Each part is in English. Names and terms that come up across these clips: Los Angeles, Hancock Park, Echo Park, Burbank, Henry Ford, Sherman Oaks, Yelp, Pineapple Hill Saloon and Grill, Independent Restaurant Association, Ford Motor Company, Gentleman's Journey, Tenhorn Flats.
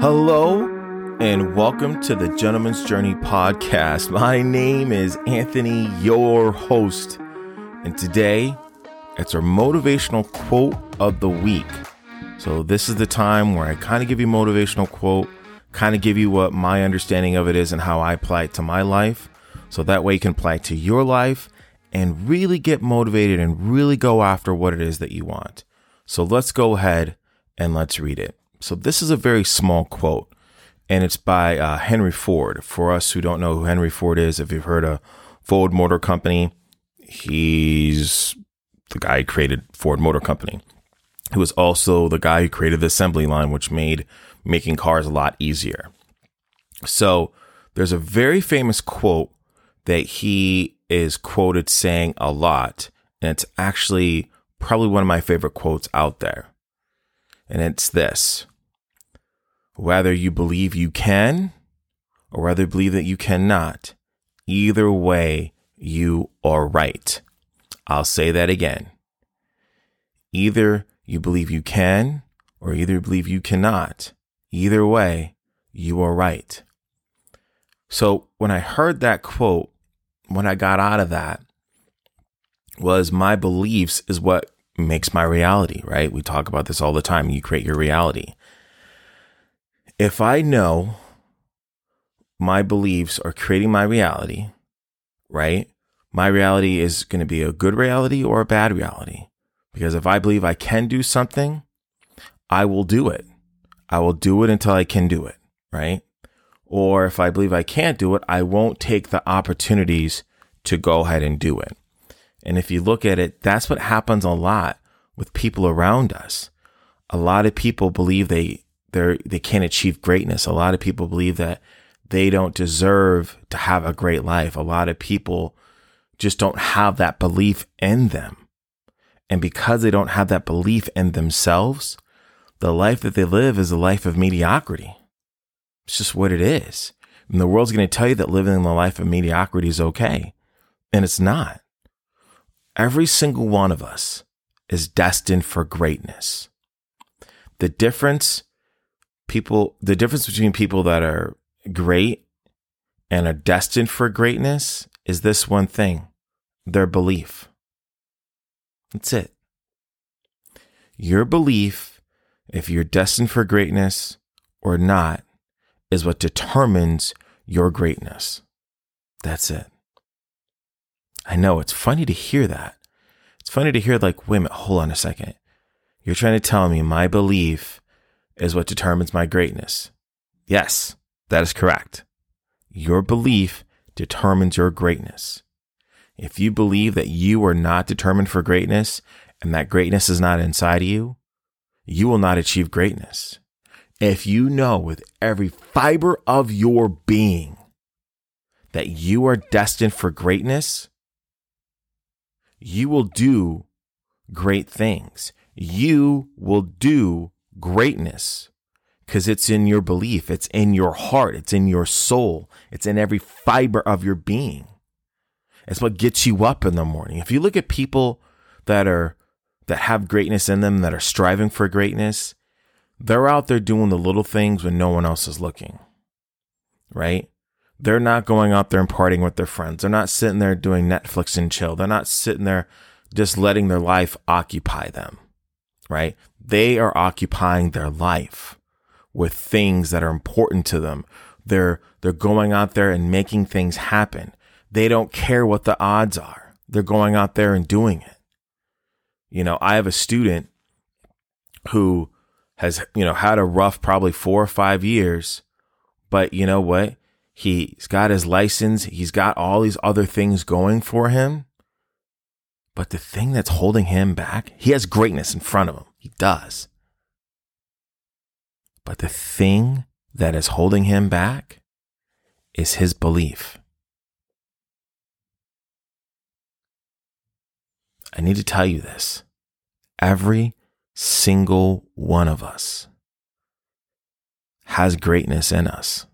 Hello and welcome to the Gentleman's Journey podcast. My name is Anthony, your host, and today it's our motivational quote of the week. So this is the time where I kind of give you motivational quote, kind of give you what my understanding of it is and how I apply it to my life. So that way you can apply it to your life and really get motivated and really go after what it is that you want. So let's go ahead and let's read it. So this is a very small quote, and it's by Henry Ford. For us who don't know who Henry Ford is, if you've heard of Ford Motor Company, he's the guy who created Ford Motor Company. He was also the guy who created the assembly line, which made making cars a lot easier. So there's a very famous quote that he is quoted saying a lot, and it's actually probably one of my favorite quotes out there. And it's this: whether you believe you can or whether you believe that you cannot, either way, you are right. I'll say that again. Either you believe you can or either you believe you cannot, either way, you are right. So when I heard that quote, what I got out of that was my beliefs is what makes my reality, right? We talk about this all the time. You create your reality. If I know my beliefs are creating my reality, right? My reality is going to be a good reality or a bad reality. Because if I believe I can do something, I will do it. I will do it until I can do it, right? Or if I believe I can't do it, I won't take the opportunities to go ahead and do it. And if you look at it, that's what happens a lot with people around us. A lot of people believe they can't achieve greatness. A lot of people believe that they don't deserve to have a great life. A lot of people just don't have that belief in them. And because they don't have that belief in themselves, the life that they live is a life of mediocrity. It's just what it is. And the world's going to tell you that living the life of mediocrity is okay. And it's not. Every single one of us is destined for greatness. The difference between people that are great and are destined for greatness is this one thing: their belief. That's it. Your belief, if you're destined for greatness or not, is what determines your greatness. That's it. I know, it's funny to hear that. It's funny to hear, like, wait a minute, hold on a second. You're trying to tell me my belief is what determines my greatness. Yes, that is correct. Your belief determines your greatness. If you believe that you are not determined for greatness and that greatness is not inside of you, you will not achieve greatness. If you know with every fiber of your being that you are destined for greatness, you will do great things. You will do greatness because it's in your belief. It's in your heart. It's in your soul. It's in every fiber of your being. It's what gets you up in the morning. If you look at people that have greatness in them, that are striving for greatness, they're out there doing the little things when no one else is looking, right? They're not going out there and partying with their friends. They're not sitting there doing Netflix and chill. They're not sitting there just letting their life occupy them, right? They are occupying their life with things that are important to them. They're going out there and making things happen. They don't care what the odds are. They're going out there and doing it. You know, I have a student who has, had a rough probably 4 or 5 years, but you know what? He's got his license. He's got all these other things going for him. But the thing that's holding him back, he has greatness in front of him. He does. But the thing that is holding him back is his belief. I need to tell you this. Every single one of us has greatness in us.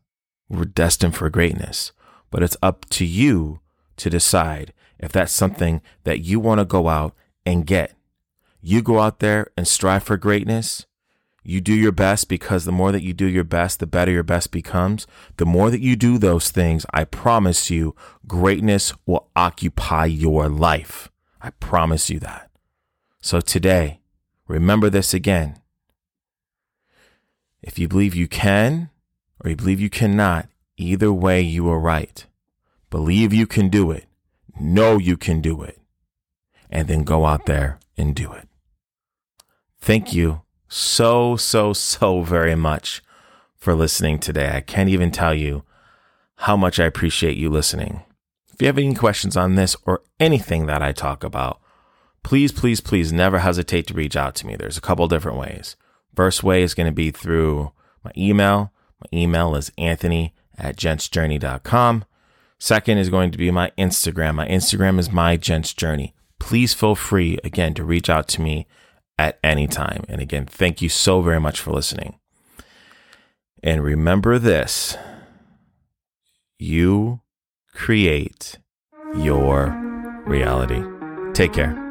We're destined for greatness, but it's up to you to decide if that's something that you want to go out and get. You go out there and strive for greatness. You do your best, because the more that you do your best, the better your best becomes. The more that you do those things, I promise you, greatness will occupy your life. I promise you that. So today, remember this again. If you believe you can or you believe you cannot, either way, you are right. Believe you can do it. Know you can do it. And then go out there and do it. Thank you so very much for listening today. I can't even tell you how much I appreciate you listening. If you have any questions on this or anything that I talk about, please never hesitate to reach out to me. There's a couple different ways. First way is going to be through my email. My email is anthony@gentsjourney.com. Second is going to be my Instagram. My Instagram is mygentsjourney. Please feel free, again, to reach out to me at any time. And again, thank you so very much for listening. And remember this, you create your reality. Take care.